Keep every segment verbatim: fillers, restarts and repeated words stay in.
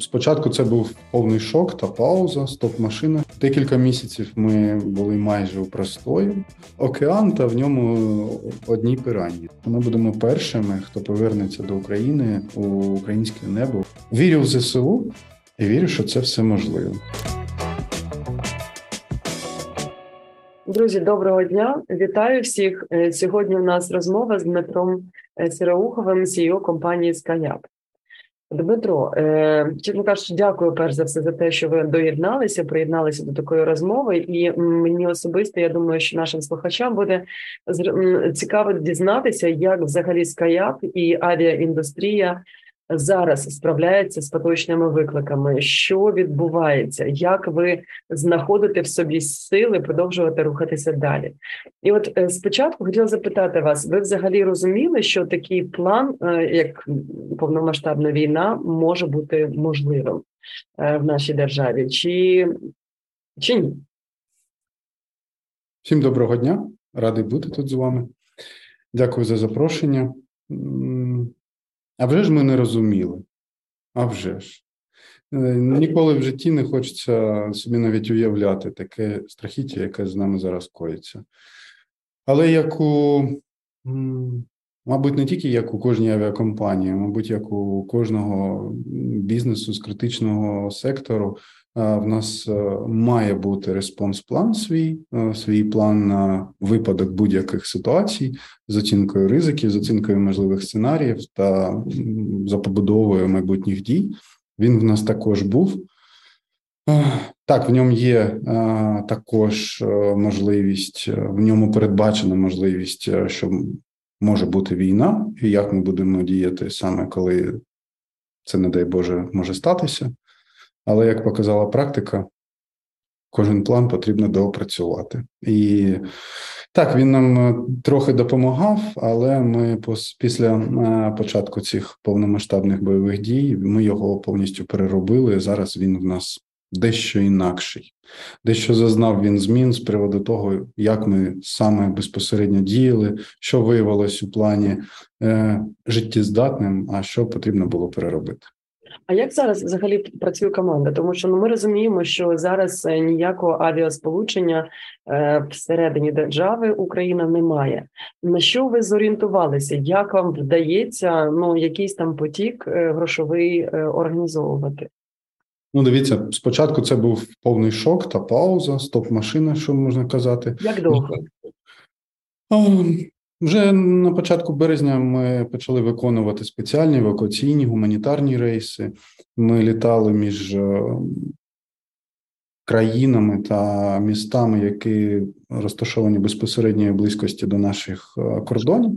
Спочатку це був повний шок та пауза, стоп-машина. Декілька місяців ми були майже у простою. Океан та в ньому одні пираньї. Ми будемо першими, хто повернеться до України у українське небо. Вірю в зе ес у і вірю, що це все можливо. Друзі, доброго дня! Вітаю всіх! Сьогодні у нас розмова з Дмитром Сероуховим, сі і о компанії SkyUp. Дмитро, чесно кажучи, дякую перш за все за те, що ви доєдналися, приєдналися до такої розмови. І мені особисто, я думаю, що нашим слухачам буде цікаво дізнатися, як взагалі SkyUp і авіаіндустрія зараз справляється з поточними викликами. Що відбувається? Як ви знаходите в собі сили продовжувати рухатися далі? І от спочатку хотіла запитати вас, ви взагалі розуміли, що такий план, як повномасштабна війна, може бути можливим в нашій державі? Чи, чи ні? Всім доброго дня. Радий бути тут з вами. Дякую за запрошення. А вже ж ми не розуміли. А вже ж. Ніколи в житті не хочеться собі навіть уявляти таке страхіття, яке з нами зараз коїться. Але як у, мабуть, не тільки як у кожній авіакомпанії, мабуть, як у кожного бізнесу з критичного сектору, в нас має бути респонс-план свій, свій план на випадок будь-яких ситуацій з оцінкою ризиків, з оцінкою можливих сценаріїв та за побудовою майбутніх дій. Він в нас також був. Так, в ньому є також можливість, в ньому передбачена можливість, що може бути війна, і як ми будемо діяти саме, коли це, не дай Боже, може статися. Але, як показала практика, кожен план потрібно доопрацювати. І так, він нам трохи допомагав, але ми після початку цих повномасштабних бойових дій ми його повністю переробили. Зараз він в нас дещо інакший. Дещо зазнав він змін з приводу того, як ми саме безпосередньо діяли, що виявилось у плані е, життєздатним, а що потрібно було переробити. А як зараз взагалі працює команда? Тому що ну, ми розуміємо, що зараз ніякого авіасполучення е, всередині держави Україна немає. На що ви зорієнтувалися? Як вам вдається ну, якийсь там потік е, грошовий е, організовувати? Ну, дивіться, спочатку це був повний шок та пауза, стоп-машина, що можна казати. Як довго? Вже на початку березня ми почали виконувати спеціальні евакуаційні, гуманітарні рейси. Ми літали між країнами та містами, які розташовані безпосередньої близькості до наших кордонів.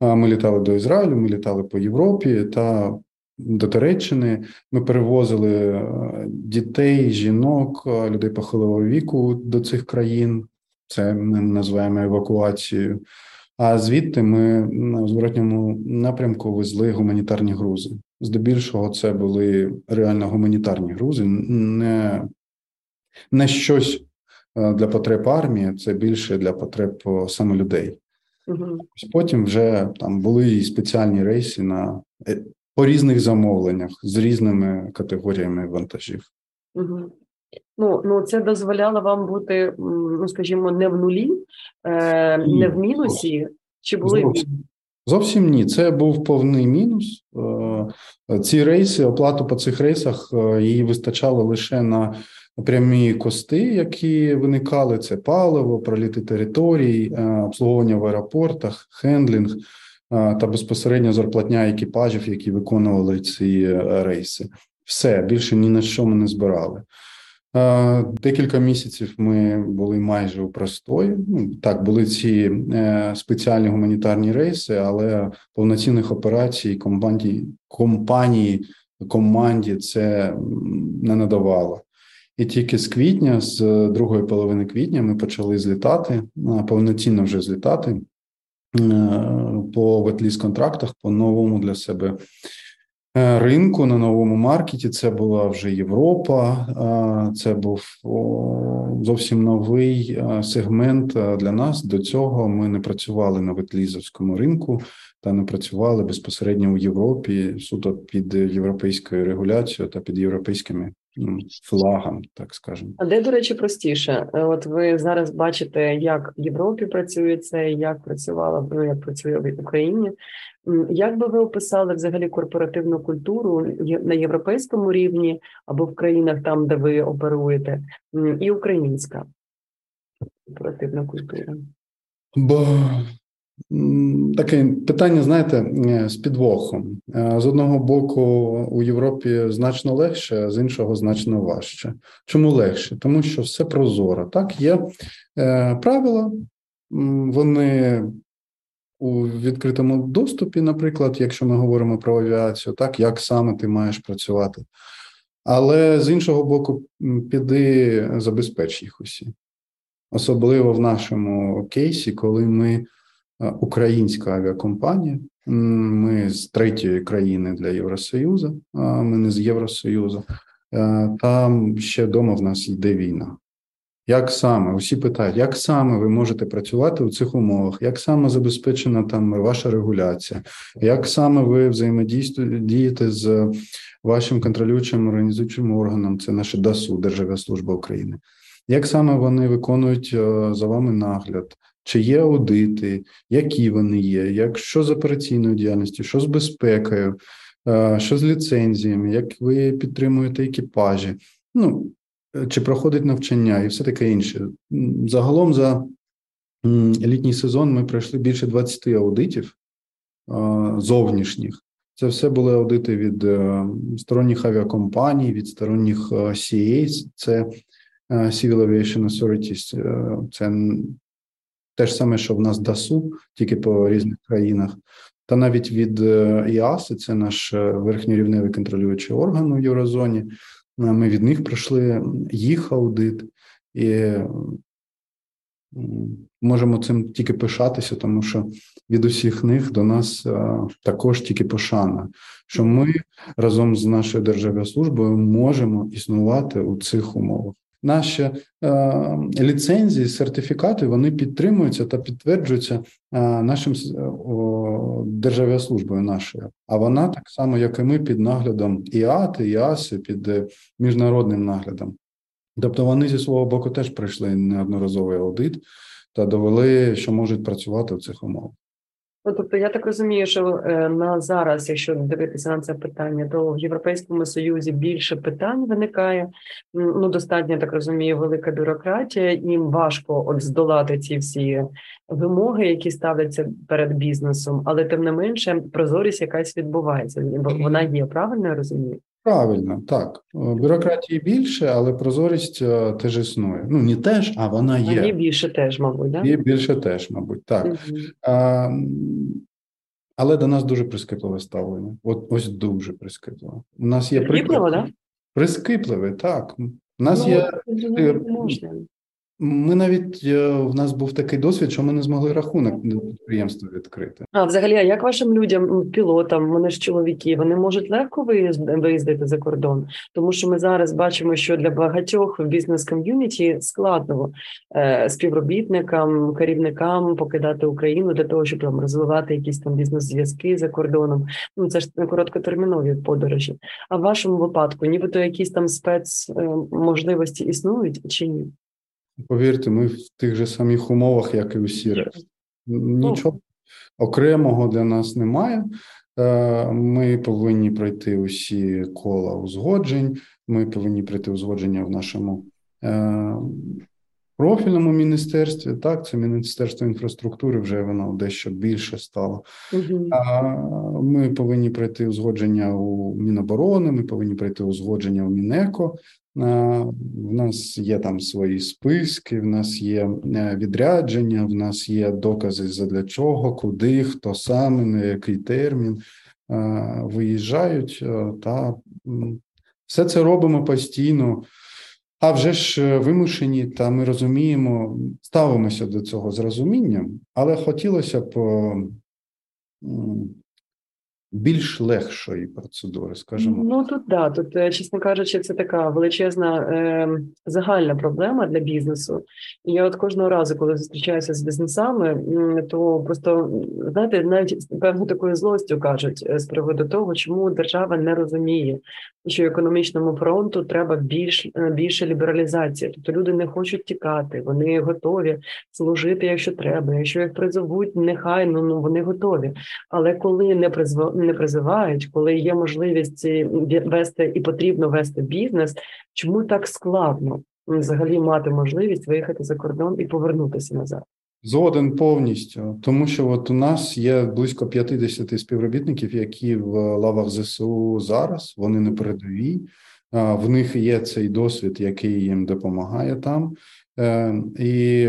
Ми літали до Ізраїлю, ми літали по Європі та до Туреччини. Ми перевозили дітей, жінок, людей похилого віку до цих країн. Це ми називаємо евакуацією. А звідти ми на зворотньому напрямку везли гуманітарні грузи. Здебільшого це були реально гуманітарні грузи, не, не щось для потреб армії, це більше для потреб саме людей. Угу. Потім вже там були і спеціальні рейси на, по різних замовленнях з різними категоріями вантажів. Угу. Ну, ну це дозволяло вам бути, ну скажімо, не в нулі, не в мінусі? Чи були? Зовсім, зовсім ні. Це був повний мінус. Ці рейси, оплату по цих рейсах, її вистачало лише на прямі кости, які виникали. Це паливо, проліти територій, обслуговування в аеропортах, хендлінг та безпосередньо зарплатня екіпажів, які виконували ці рейси. Все, більше ні на що ми не збирали. Декілька місяців ми були майже у простої. Так, були ці спеціальні гуманітарні рейси, але повноцінних операцій компанії, компанії, команді це не надавало. І тільки з квітня, з другої половини квітня ми почали злітати, повноцінно вже злітати по вет-ліз-контрактах, по новому для себе ринку, на новому маркеті. Це була вже Європа, це був зовсім новий сегмент для нас. До цього ми не працювали на вет-лізовському ринку, та напрацювали безпосередньо у Європі, суто під європейською регуляцією та під європейськими флагом, так скажемо. А де, до речі, простіше? От ви зараз бачите, як в Європі працює це, як працювала, ну, як працює в Україні. Як би ви описали взагалі корпоративну культуру на європейському рівні або в країнах там, де ви оперуєте, і українська корпоративна культура? Бо... Таке питання, знаєте, з підвохом. З одного боку, у Європі значно легше, з іншого значно важче. Чому легше? Тому що все прозоро. Так, є правила, вони у відкритому доступі, наприклад, якщо ми говоримо про авіацію, так, як саме ти маєш працювати. Але з іншого боку, піди забезпеч їх усі. Особливо в нашому кейсі, коли ми українська авіакомпанія, ми з третьої країни для Євросоюзу, а ми не з Євросоюзу, там ще дома в нас йде війна. Як саме, усі питають, як саме ви можете працювати у цих умовах, як саме забезпечена там ваша регуляція, як саме ви взаємодієте з вашим контролюючим організуючим органом, це наше ДАСУ, Державна служба України, як саме вони виконують за вами нагляд, чи є аудити, які вони є, як, що з операційною діяльністю, що з безпекою, що з ліцензіями, як ви підтримуєте екіпажі, ну, чи проходить навчання і все таке інше. Загалом за літній сезон ми пройшли більше двадцяти аудитів зовнішніх. Це все були аудити від сторонніх авіакомпаній, від сторонніх сі ей ес, це Civil Aviation Authorities, це те ж саме, що в нас ДАСУ, тільки по різних країнах. Та навіть від і ей ес а, це наш верхньорівневий контролюючий орган у Єврозоні. Ми від них пройшли їх аудит. І можемо цим тільки пишатися, тому що від усіх них до нас також тільки пошана. Що ми разом з нашою державною службою можемо існувати у цих умовах. Наші е, ліцензії, сертифікати, вони підтримуються та підтверджуються е, нашим о, державною службою нашою. А вона так само, як і ми, під наглядом і ей ей ті, і ей ес а, під е, міжнародним наглядом. Тобто вони, зі свого боку, теж пройшли неодноразовий аудит та довели, що можуть працювати в цих умовах. Ну, тобто, я так розумію, що на зараз, якщо дивитися на це питання, то в Європейському Союзі більше питань виникає, ну, достатньо, так розумію, велика бюрократія, їм важко от здолати ці всі вимоги, які ставляться перед бізнесом, але, тим не менше, прозорість якась відбувається, вона є, правильно я розумію? Правильно, так. Бюрократії більше, але прозорість теж існує. Ну, не теж, а вона є. А є більше теж, мабуть, так? Да? Є більше теж, мабуть, так. Угу. А, але до нас дуже прискіпливе ставлення. От ось дуже прискіпливе. У нас є прискіпливе, так? Да? Прискіпливе, так. У нас ну, є... Ми навіть, в нас був такий досвід, що ми не змогли рахунок підприємства відкрити. А взагалі, а як вашим людям, пілотам, вони ж чоловіки, вони можуть легко виїздити за кордон? Тому що ми зараз бачимо, що для багатьох в бізнес-ком'юніті складно співробітникам, керівникам покидати Україну для того, щоб там розвивати якісь там бізнес-зв'язки за кордоном. Ну, це ж короткотермінові подорожі. А в вашому випадку, нібито якісь там спецможливості існують чи ні? Повірте, ми в тих же самих умовах, як і усі решти. Нічого окремого для нас немає. Ми повинні пройти усі кола узгоджень, ми повинні пройти узгодження в нашому профільному міністерстві. Так, це Міністерство інфраструктури, вже воно дещо більше стало. Угу. Ми повинні пройти узгодження у Міноборони, ми повинні пройти узгодження у Мінеко. В нас є там свої списки, в нас є відрядження, в нас є докази задля чого, куди, хто саме, на який термін виїжджають. Та все це робимо постійно, а вже ж вимушені, та ми розуміємо, ставимося до цього з розумінням, але хотілося б більш легшої процедури, скажімо. Ну, тут, да, тут, чесно кажучи, це така величезна е, загальна проблема для бізнесу. І я от кожного разу, коли зустрічаюся з бізнесами, то просто, знаєте, навіть певно такою злостю кажуть з приводу того, чому держава не розуміє, що економічному фронту треба більш, більше лібералізації. Тобто люди не хочуть тікати, вони готові служити, якщо треба. Якщо їх призовуть, нехай, ну, ну вони готові. Але коли не призв... не призивають, коли є можливість вести і потрібно вести бізнес, чому так складно взагалі мати можливість виїхати за кордон і повернутися назад? Згоден повністю, тому що от у нас є близько п'ятдесят співробітників, які в лавах зе ес у зараз, вони не передові, в них є цей досвід, який їм допомагає там. І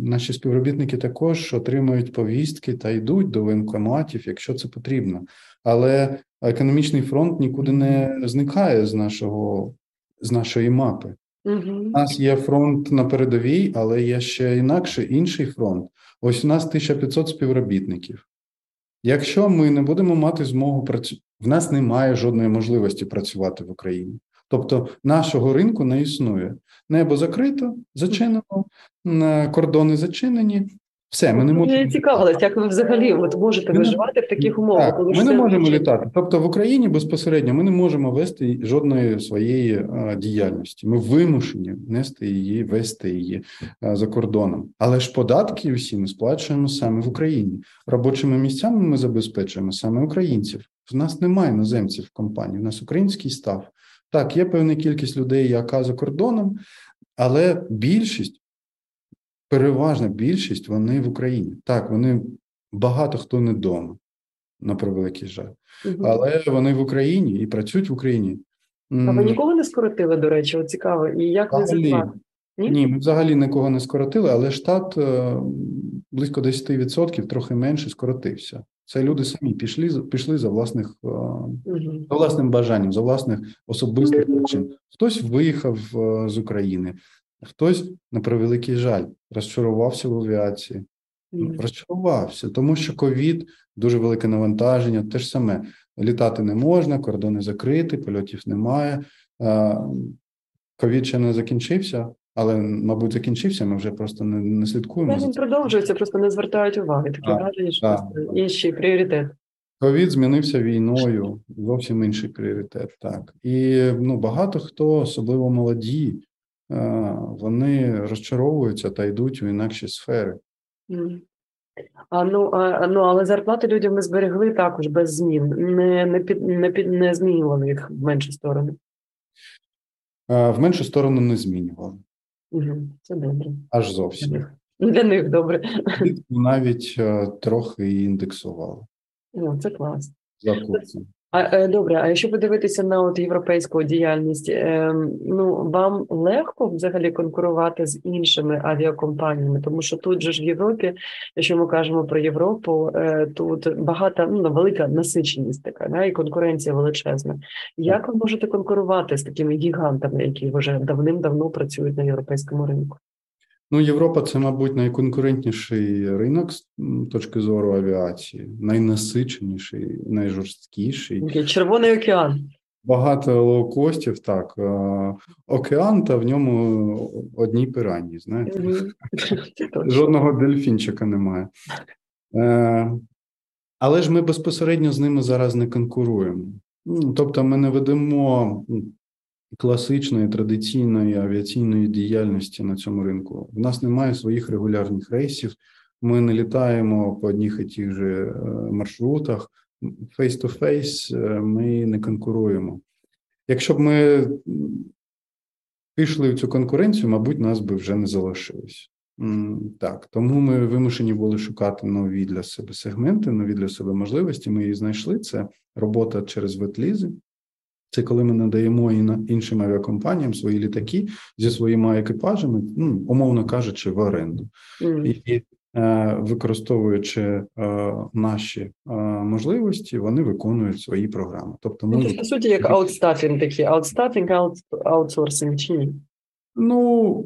наші співробітники також отримують повістки та йдуть до воєнкоматів, якщо це потрібно. Але економічний фронт нікуди не зникає з нашого, з нашої мапи. Угу. У нас є фронт на передовій, але є ще інакше, інший фронт. Ось у нас тисяча п'ятсот співробітників. Якщо ми не будемо мати змогу працювати, в нас немає жодної можливості працювати в Україні. Тобто нашого ринку не існує. Небо закрито, зачинено, кордони зачинені. Все, ми не можемо. Я цікавилася, як ви взагалі от можете виживати в таких умовах. Так, коли ми не можемо вичити. літати. Тобто в Україні безпосередньо ми не можемо вести жодної своєї а, діяльності. Ми вимушені нести її, вести її а, за кордоном. Але ж податки всі ми сплачуємо саме в Україні. Робочими місцями ми забезпечуємо саме українців. В нас немає іноземців в компанії, в нас український став. Так, є певна кількість людей, яка за кордоном, але більшість, переважна більшість, вони в Україні. Так, вони багато хто не вдома, на превеликий жаль. Угу. Але вони в Україні і працюють в Україні. А ви нікого не скоротили, до речі? О, цікаво. І як ви заклали? Ні? Ні, ми взагалі нікого не скоротили, але штат близько десять відсотків, трохи менше, скоротився. Це люди самі пішли, пішли за, власних, mm-hmm. за власним бажанням, за власних особистих причин. Хтось виїхав з України, хтось, на превеликий жаль, розчарувався в авіації. Mm-hmm. Розчарувався, тому що ковід, дуже велике навантаження, те ж саме. Літати не можна, кордони закриті, польотів немає. Ковід ще не закінчився. Але, мабуть, закінчився, ми вже просто не, не слідкуємо. Він продовжується, просто не звертають уваги. Такі враження, що просто інший пріоритет. Ковід змінився війною, зовсім інший пріоритет, так. І ну, багато хто, особливо молоді, вони розчаровуються та йдуть у інакші сфери. Mm. А, ну, а, ну, але зарплати людям ми зберегли також без змін. Не, не, під, не, під, не змінювали їх в меншу сторону? А, в меншу сторону не змінювали. Угу, це добре. Аж зовсім. Для них добре. Навіть е, трохи індексували. Ну, це класно. А, е, добре, а якщо подивитися на от європейську діяльність, е, ну, вам легко взагалі конкурувати з іншими авіакомпаніями? Тому що тут же ж в Європі, якщо ми кажемо про Європу, е, тут багата, ну, велика насиченість така, да, і конкуренція величезна. Як ви можете конкурувати з такими гігантами, які вже давним-давно працюють на європейському ринку? Ну, Європа – це, мабуть, найконкурентніший ринок з точки зору авіації, найнасиченіший, найжорсткіший. Червоний океан. Багато лоукостів, так. Океан, та в ньому одні піранні, знаєте. Жодного дельфінчика немає. Але ж ми безпосередньо з ними зараз не конкуруємо. Тобто ми не ведемо класичної, традиційної авіаційної діяльності на цьому ринку. В нас немає своїх регулярних рейсів, ми не літаємо по одних і тих же маршрутах. Фейс-ту-фейс ми не конкуруємо. Якщо б ми пішли в цю конкуренцію, мабуть, нас би вже не залишилось. Так, тому ми вимушені були шукати нові для себе сегменти, нові для себе можливості. Ми її знайшли. Це робота через ветлізи. Це коли ми надаємо і на іншим авіакомпаніям свої літаки зі своїми екіпажами, ну, умовно кажучи, в оренду. Mm. І е, використовуючи е, наші е, можливості, вони виконують свої програми. Тобто, ми... Це, по суті, як аутстафінг такий. Аутстафінг, аут, аутсорсинг чи ні? Ну,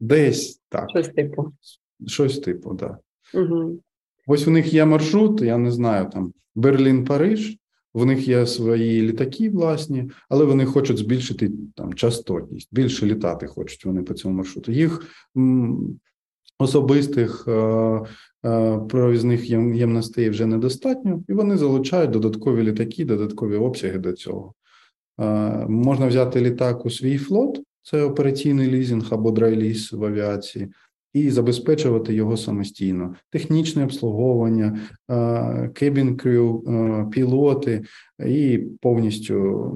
десь так. Щось типу. Щось типу, так. Да. Угу. Ось у них є маршрут, я не знаю, там Берлін-Париж, в них є свої літаки власні, але вони хочуть збільшити там частотність, більше літати хочуть вони по цьому маршруту. Їх м- особистих е- е- провізних єм- ємностей вже недостатньо, і вони залучають додаткові літаки, додаткові обсяги до цього. Е- можна взяти літак у свій флот, це операційний лізинг або драйліз в авіації, і забезпечувати його самостійно. Технічне обслуговування, кебін крю, пілоти і повністю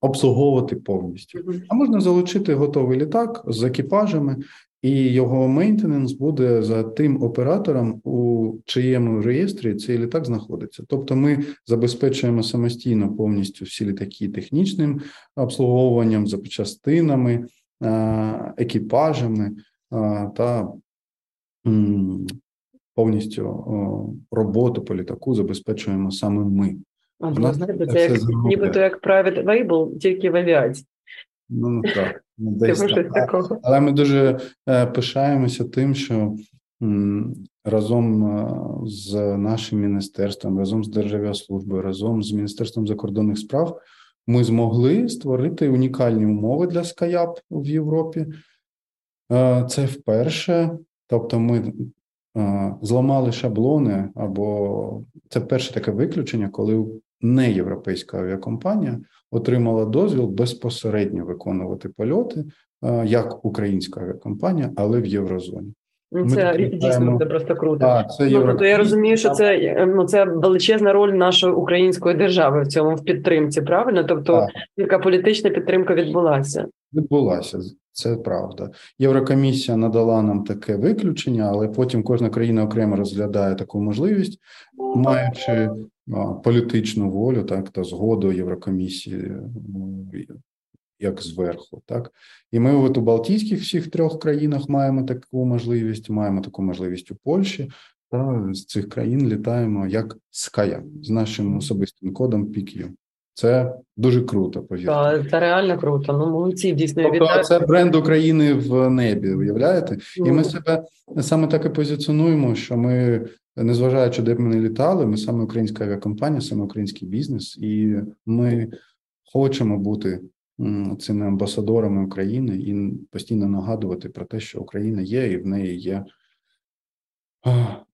обслуговувати повністю. А можна залучити готовий літак з екіпажами, і його мейнтененс буде за тим оператором, у чиєму реєстрі цей літак знаходиться. Тобто ми забезпечуємо самостійно повністю всі літаки технічним обслуговуванням, запчастинами, екіпажами та повністю роботу по літаку забезпечуємо саме ми. А, ну, знаєте, це як, нібито як private label, тільки в авіації. Ну, так. Десь так. Але ми дуже пишаємося тим, що разом з нашим міністерством, разом з Державіаслужбою, разом з Міністерством закордонних справ ми змогли створити унікальні умови для SkyUp в Європі. Це вперше, тобто ми зламали шаблони, або це перше таке виключення, коли неєвропейська авіакомпанія отримала дозвіл безпосередньо виконувати польоти, як українська авіакомпанія, але в Єврозоні. Ми це дійсно це просто круто. А, це ну, тобто я розумію, що це, ну, це величезна роль нашої української держави в цьому, в підтримці, правильно? Тобто яка політична підтримка відбулася? Відбулася, це правда. Єврокомісія надала нам таке виключення, але потім кожна країна окремо розглядає таку можливість, маючи а, політичну волю, так, та згоду Єврокомісії як зверху, так? І ми от у Балтійських всіх трьох країнах маємо таку можливість, маємо таку можливість у Польщі, та з цих країн літаємо як SkyUp, з нашим особистим кодом пі к'ю. Це дуже круто, повірте. Це реально круто, ну молодці, дійсно. Тобто вітаю. Це бренд України в небі, уявляєте? Ну. І ми себе саме так і позиціонуємо, що ми, незважаючи, де б ми не літали, ми саме українська авіакомпанія, саме український бізнес, і ми хочемо бути цими амбасадорами України і постійно нагадувати про те, що Україна є, і в неї є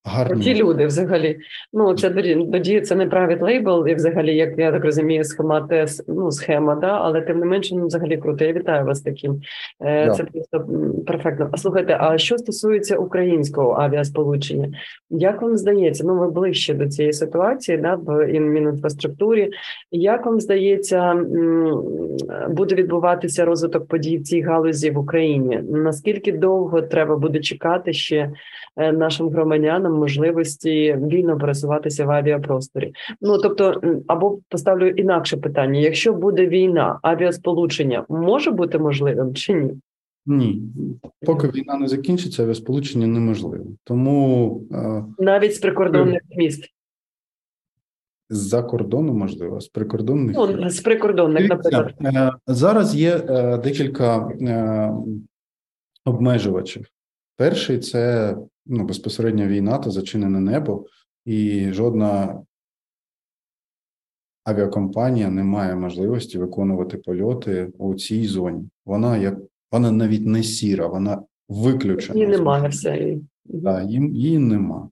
гарні... Оті люди взагалі. Ну, це тоді це не private label, і взагалі, як я так розумію, схема, те, ну, схема, да? Але тим не менше, ну, взагалі круто. Я вітаю вас таким. Да. Це просто перфектно. А слухайте, а що стосується українського авіасполучення? Як вам здається, ну, ви ближче до цієї ситуації, да, в Мінінфраструктурі, як вам здається, буде відбуватися розвиток подій в цій галузі в Україні? Наскільки довго треба буде чекати ще нашим громадянам можливості вільно пересуватися в авіапросторі? Ну, тобто, або поставлю інакше питання. Якщо буде війна, авіасполучення може бути можливим чи ні? Ні. Поки війна не закінчиться, авіасполучення неможливе. Тому... Навіть з прикордонних міст? З-за кордону, можливо, з прикордонних? Ну, з прикордонних, наприклад. Зараз є декілька обмежувачів. Перший – це ну, безпосередньо війна та зачинене небо, і жодна авіакомпанія не має можливості виконувати польоти у цій зоні. Вона як вона навіть не сіра, вона виключена. Її немає все. Так, її, її нема.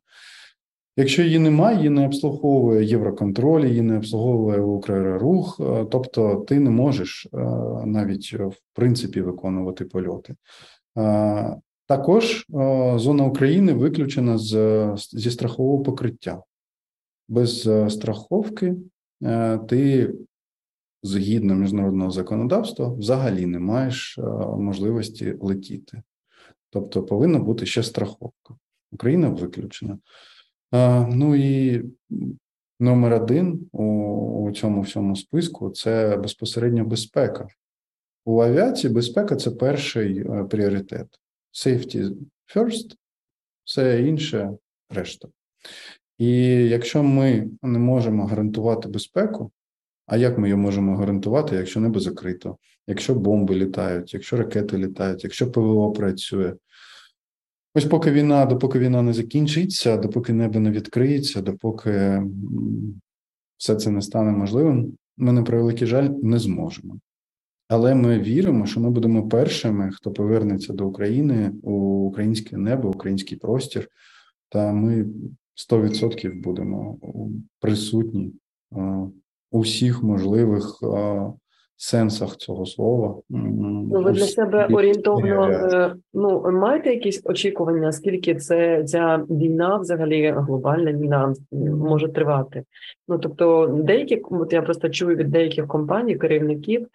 Якщо її немає, її не обслуговує Євроконтроль, її не обслуговує Украерорух, тобто ти не можеш навіть в принципі виконувати польоти. Також зона України виключена з, зі страхового покриття. Без страховки ти, згідно міжнародного законодавства, взагалі не маєш можливості летіти. Тобто повинна бути ще страховка. Україна виключена. Ну і номер один у, у цьому всьому списку – це безпосередньо безпека. У авіації безпека – це перший пріоритет. Safety first, все інше решта. І якщо ми не можемо гарантувати безпеку, а як ми її можемо гарантувати, якщо небо закрито, якщо бомби літають, якщо ракети літають, якщо ПВО працює, Ось поки війна, допоки війна не закінчиться, допоки небо не відкриється, допоки все це не стане можливим, ми, на превеликий жаль, не зможемо. Але ми віримо, що ми будемо першими, хто повернеться до України, у українське небо, український простір, та ми сто відсотків будемо присутні у всіх можливих сенсах цього слова. Ну, ви для себе орієнтовно, ну, маєте якісь очікування, скільки це, ця війна, взагалі глобальна війна, може тривати? Ну, тобто, деякі, от я просто чую від деяких компаній, керівників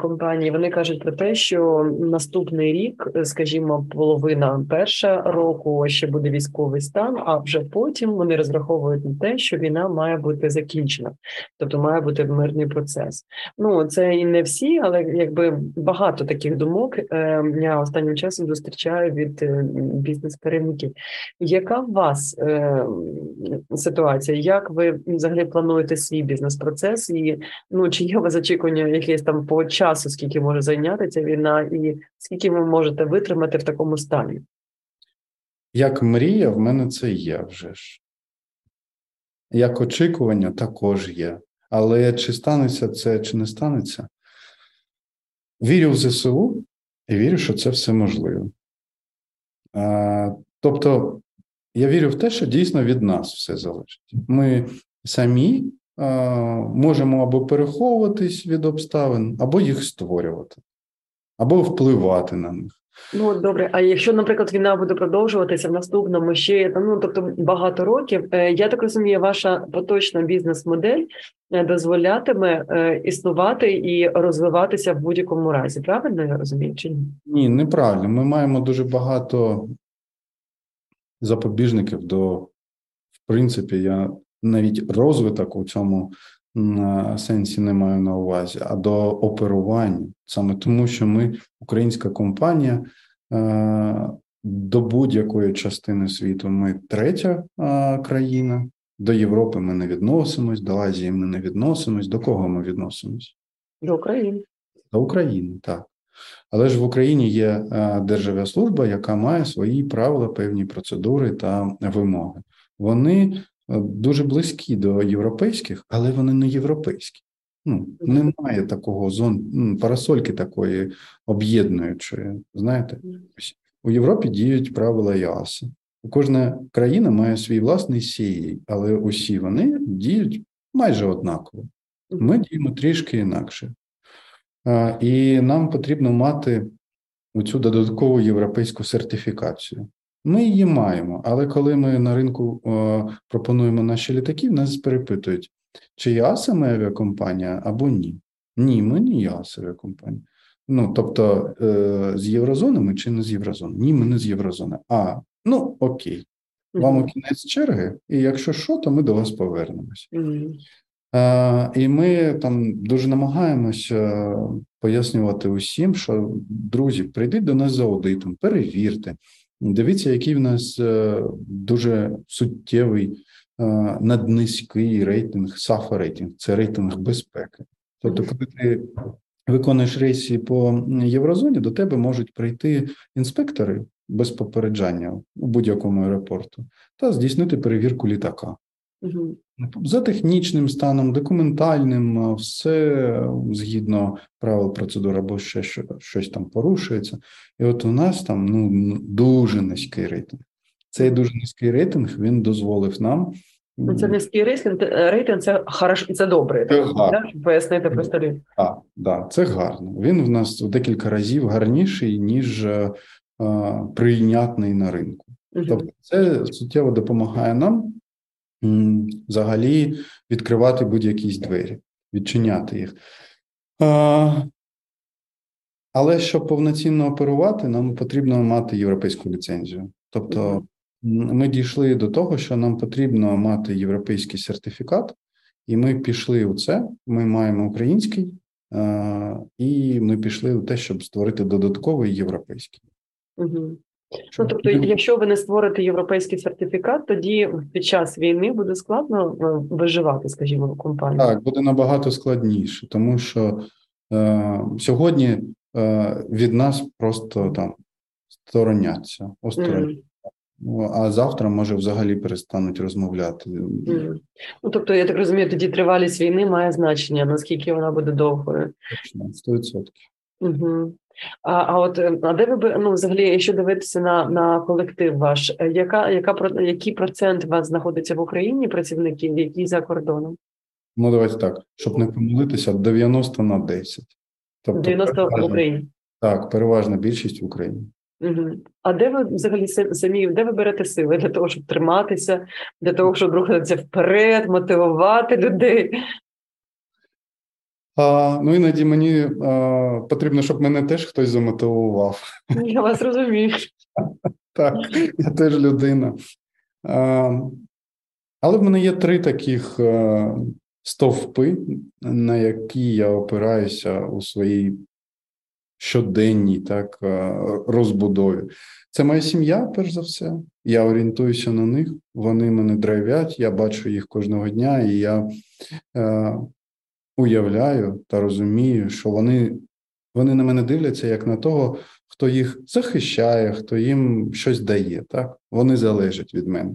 компаній, вони кажуть про те, що наступний рік, скажімо, половина перша року ще буде військовий стан, а вже потім вони розраховують на те, що війна має бути закінчена. Тобто, має бути мирний процес. Ну, це і не всі, але якби багато таких думок я останнім часом зустрічаю від бізнес-керівників. Яка у вас ситуація? Як ви взагалі плануєте свій бізнес-процес? І, ну, чи є у вас очікування якесь там по часу, скільки може зайняти ця війна, і скільки ви можете витримати в такому стані? Як мрія, в мене це є вже ж. Як очікування також є. Але чи станеться це, чи не станеться? Вірю в ЗСУ і вірю, що це все можливо. А, тобто, я вірю в те, що дійсно від нас все залежить. Ми самі а, можемо або переховуватись від обставин, або їх створювати, або впливати на них. Ну, добре, а якщо, наприклад, війна буде продовжуватися в наступному ще, ну, тобто багато років, я так розумію, ваша поточна бізнес-модель дозволятиме існувати і розвиватися в будь-якому разі, правильно я розумію, чи ні? Ні, неправильно. Ми маємо дуже багато запобіжників до, в принципі, я навіть розвиток у цьому на сенсі не маю на увазі, а до оперування. Саме тому, що ми, українська компанія, до будь-якої частини світу ми третя країна, до Європи ми не відносимось, до Азії ми не відносимось. До кого ми відносимось? До України. До України, так. Але ж в Україні є державна служба, яка має свої правила, певні процедури та вимоги. Вони дуже близькі до європейських, але вони не європейські. Ну, немає такого зон, парасольки такої об'єднуючої, знаєте. У Європі діють правила ЄАСа. Кожна країна має свій власний сі і, але усі вони діють майже однаково. Ми діємо трішки інакше. І нам потрібно мати оцю додаткову європейську сертифікацію. Ми її маємо, але коли ми на ринку о, пропонуємо наші літаки, нас перепитують, чи ЄАСА ми авіакомпанія або ні. Ні, ми не ЄАСА авіакомпанія. Ну, тобто, е, з Єврозони ми чи не з Єврозони? Ні, ми не з Єврозони. А, ну, окей. Вам у кінець черги, і якщо що, то ми до вас повернемось. Е, і ми там дуже намагаємося пояснювати усім, що, друзі, прийдіть до нас за аудитом, перевірте. Дивіться, який в нас дуже суттєвий, наднизький рейтинг, САФа-рейтинг. Це рейтинг безпеки. Тобто, коли ти виконуєш рейси по Єврозоні, до тебе можуть прийти інспектори без попередження у будь-якому аеропорту та здійснити перевірку літака. Угу. За технічним станом, документальним, все згідно правил процедур або ще щось там порушується. І от у нас там ну, дуже низький рейтинг. Цей дуже низький рейтинг, він дозволив нам... Це низький рейтинг, рейтинг це, хорош, це добре. Це гарно. Да? Пояснити просто людям. Так, да, це гарно. Він в нас в декілька разів гарніший, ніж а, а, прийнятний на ринку. Угу. Тобто це суттєво допомагає нам взагалі відкривати будь-якісь двері, відчиняти їх. А, але щоб повноцінно оперувати, нам потрібно мати європейську ліцензію. Тобто ми дійшли до того, що нам потрібно мати європейський сертифікат, і ми пішли у це, ми маємо український, а, і ми пішли у те, щоб створити додатковий європейський. Угу. Ну, тобто, якщо ви не створите європейський сертифікат, тоді під час війни буде складно виживати, скажімо, в компанії. Так, буде набагато складніше, тому що е, сьогодні е, від нас просто там стороняться, остороняться. Mm. А завтра, може, взагалі перестануть розмовляти. Mm. Ну, тобто, я так розумію, тоді тривалість війни має значення, наскільки вона буде довгою. Точно, сто відсотків. Угу. А, а от а де ви, ну, взагалі, якщо дивитися на, на колектив ваш, яка, яка, який процент вас знаходиться в Україні, працівників, які за кордоном? Ну, давайте так, щоб не помилитися, дев'яносто на десять. Тобто, дев'яносто в Україні? Так, переважна більшість в Україні. Угу. А де ви взагалі самі, де ви берете сили для того, щоб триматися, для того, щоб рухатися вперед, мотивувати людей? А, ну, іноді мені а, потрібно, щоб мене теж хтось замотивував. Я вас розумію. Так, я теж людина. А, але в мене є три таких а, стовпи, на які я опираюся у своїй щоденній так, розбудові. Це моя сім'я, перш за все. Я орієнтуюся на них, вони мене драйвять, я бачу їх кожного дня, і я... А, уявляю та розумію, що вони, вони на мене дивляться як на того, хто їх захищає, хто їм щось дає. Так? Вони залежать від мене.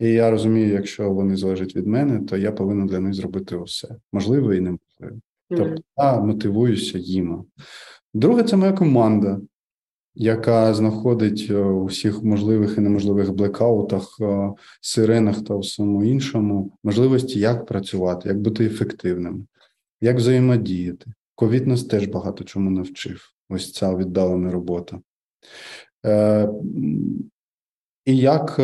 І я розумію, якщо вони залежать від мене, то я повинен для них зробити усе. Можливо і неможливо. Тобто я мотивуюся їм. Друге – це моя команда, яка знаходить у всіх можливих і неможливих блекаутах, сиренах та всьому іншому можливості, як працювати, як бути ефективним. Як взаємодіяти? Ковід нас теж багато чому навчив. Ось ця віддалена робота. Е, і як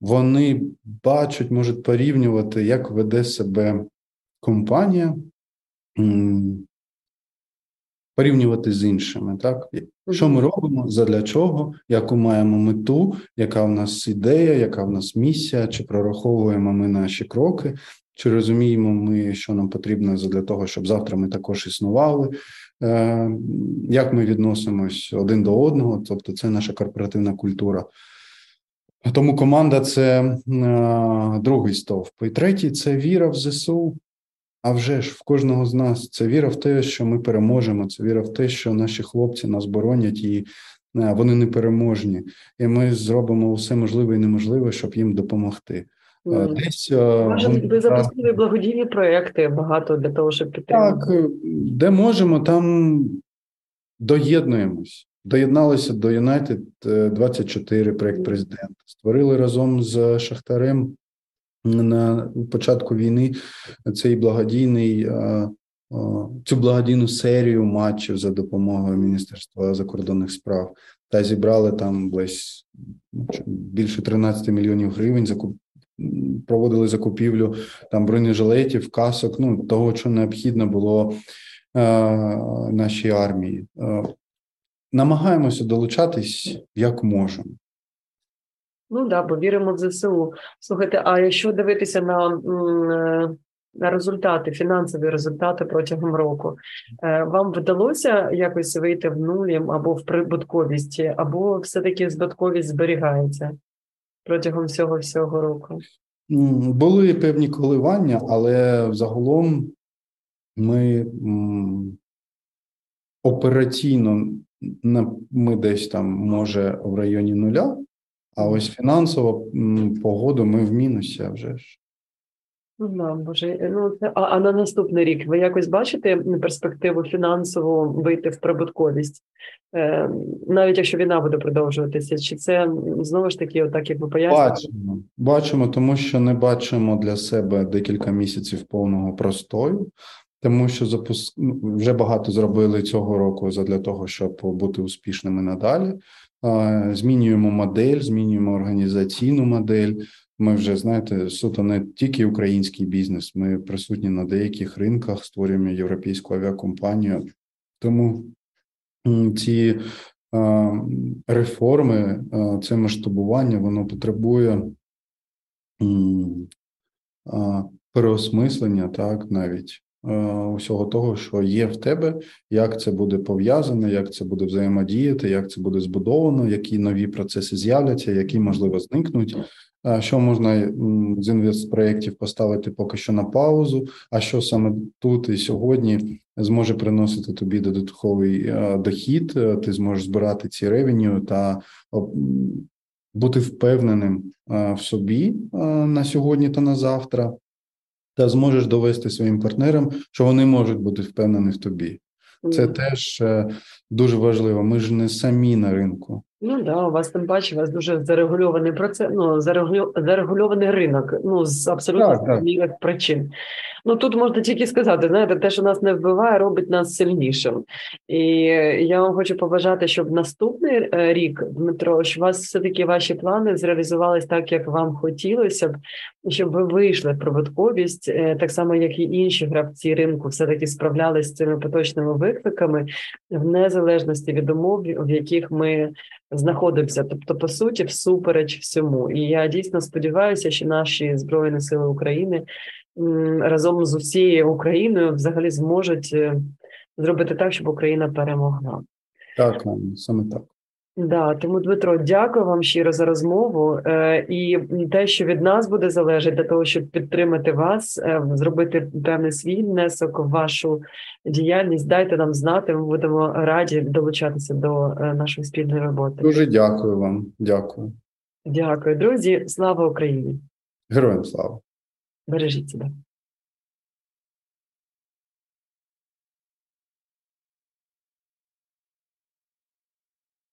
вони бачать, можуть порівнювати, як веде себе компанія, порівнювати з іншими. Так? Що ми робимо, задля чого, яку маємо мету, яка в нас ідея, яка в нас місія, чи прораховуємо ми наші кроки, чи розуміємо ми, що нам потрібно для того, щоб завтра ми також існували, як ми відносимось один до одного, тобто це наша корпоративна культура. Тому команда – це другий стовп. І третій – це віра в ЗСУ. А вже ж в кожного з нас це віра в те, що ми переможемо, це віра в те, що наші хлопці нас боронять і вони непереможні. І ми зробимо все можливе і неможливе, щоб їм допомогти. Десь, Може, ви, ви запустили благодійні проекти багато для того, щоб підтримати. Так, де можемо, там доєднуємось. Доєдналися до United двадцять чотири, проєкт президента. Створили разом з Шахтарем на початку війни цей благодійний, цю благодійну серію матчів за допомогою Міністерства закордонних справ. Та зібрали там близько більше тринадцять мільйонів гривень закупівлі. Проводили закупівлю там бронежилетів, касок, ну того, що необхідно було е, нашій армії. Е, намагаємося долучатись, як можемо. Ну да, бо віримо в ЗСУ. Слухайте, а якщо дивитися на, на результати, фінансові результати протягом року, е, вам вдалося якось вийти в нулі або в прибутковість, або все-таки збитковість зберігається протягом всього-всього року? Були певні коливання, але загалом ми операційно ми десь там, може, в районі нуля, а ось фінансово погоду ми в мінусі вже ж. Ну, да, Боже. Ну, а, а на наступний рік ви якось бачите перспективу фінансово вийти в прибутковість? Е, навіть якщо війна буде продовжуватися? Чи це, знову ж таки, отак, як ви пояснюєте? Бачимо. Бачимо, тому що не бачимо для себе декілька місяців повного простою, тому що запуск... вже багато зробили цього року задля того, щоб бути успішними надалі. Е, змінюємо модель, змінюємо організаційну модель. Ми вже, знаєте, суто не тільки український бізнес, ми присутні на деяких ринках, створюємо європейську авіакомпанію. Тому ці е, реформи, е, це масштабування, воно потребує е, е, переосмислення, так, навіть е, усього того, що є в тебе, як це буде пов'язано, як це буде взаємодіяти, як це буде збудовано, які нові процеси з'являться, які, можливо, зникнуть. Що можна з інвестпроєктів поставити поки що на паузу, а що саме тут і сьогодні зможе приносити тобі додатковий дохід, ти зможеш збирати ці ревеню та бути впевненим в собі на сьогодні та на завтра, та зможеш довести своїм партнерам, що вони можуть бути впевнені в тобі. Це mm. теж дуже важливо. Ми ж не самі на ринку. Ну да, у вас тим паче, у вас дуже зарегульований процес, ну, зарегулю... зарегульований ринок, ну, з абсолютно різних причин. Ну, тут можна тільки сказати, знаєте, те, що нас не вбиває, робить нас сильнішим. І я вам хочу побажати, щоб наступний рік, Дмитро, що у вас все-таки ваші плани зреалізувались так, як вам хотілося б, щоб ви вийшли в прибутковість, так само, як і інші гравці ринку все-таки справлялись з цими поточними викликами, в незалежності від умов, в яких ми знаходимося, тобто, по суті, всупереч всьому. І я дійсно сподіваюся, що наші Збройні Сили України разом з усією Україною взагалі зможуть зробити так, щоб Україна перемогла. Так, саме так. Да, тому, Дмитро, дякую вам щиро за розмову. І те, що від нас буде залежати для того, щоб підтримати вас, зробити певний свій внесок в вашу діяльність, дайте нам знати, ми будемо раді долучатися до нашої спільної роботи. Дуже дякую вам. Дякую. Дякую, друзі. Слава Україні! Героям слава! Бережіть себе!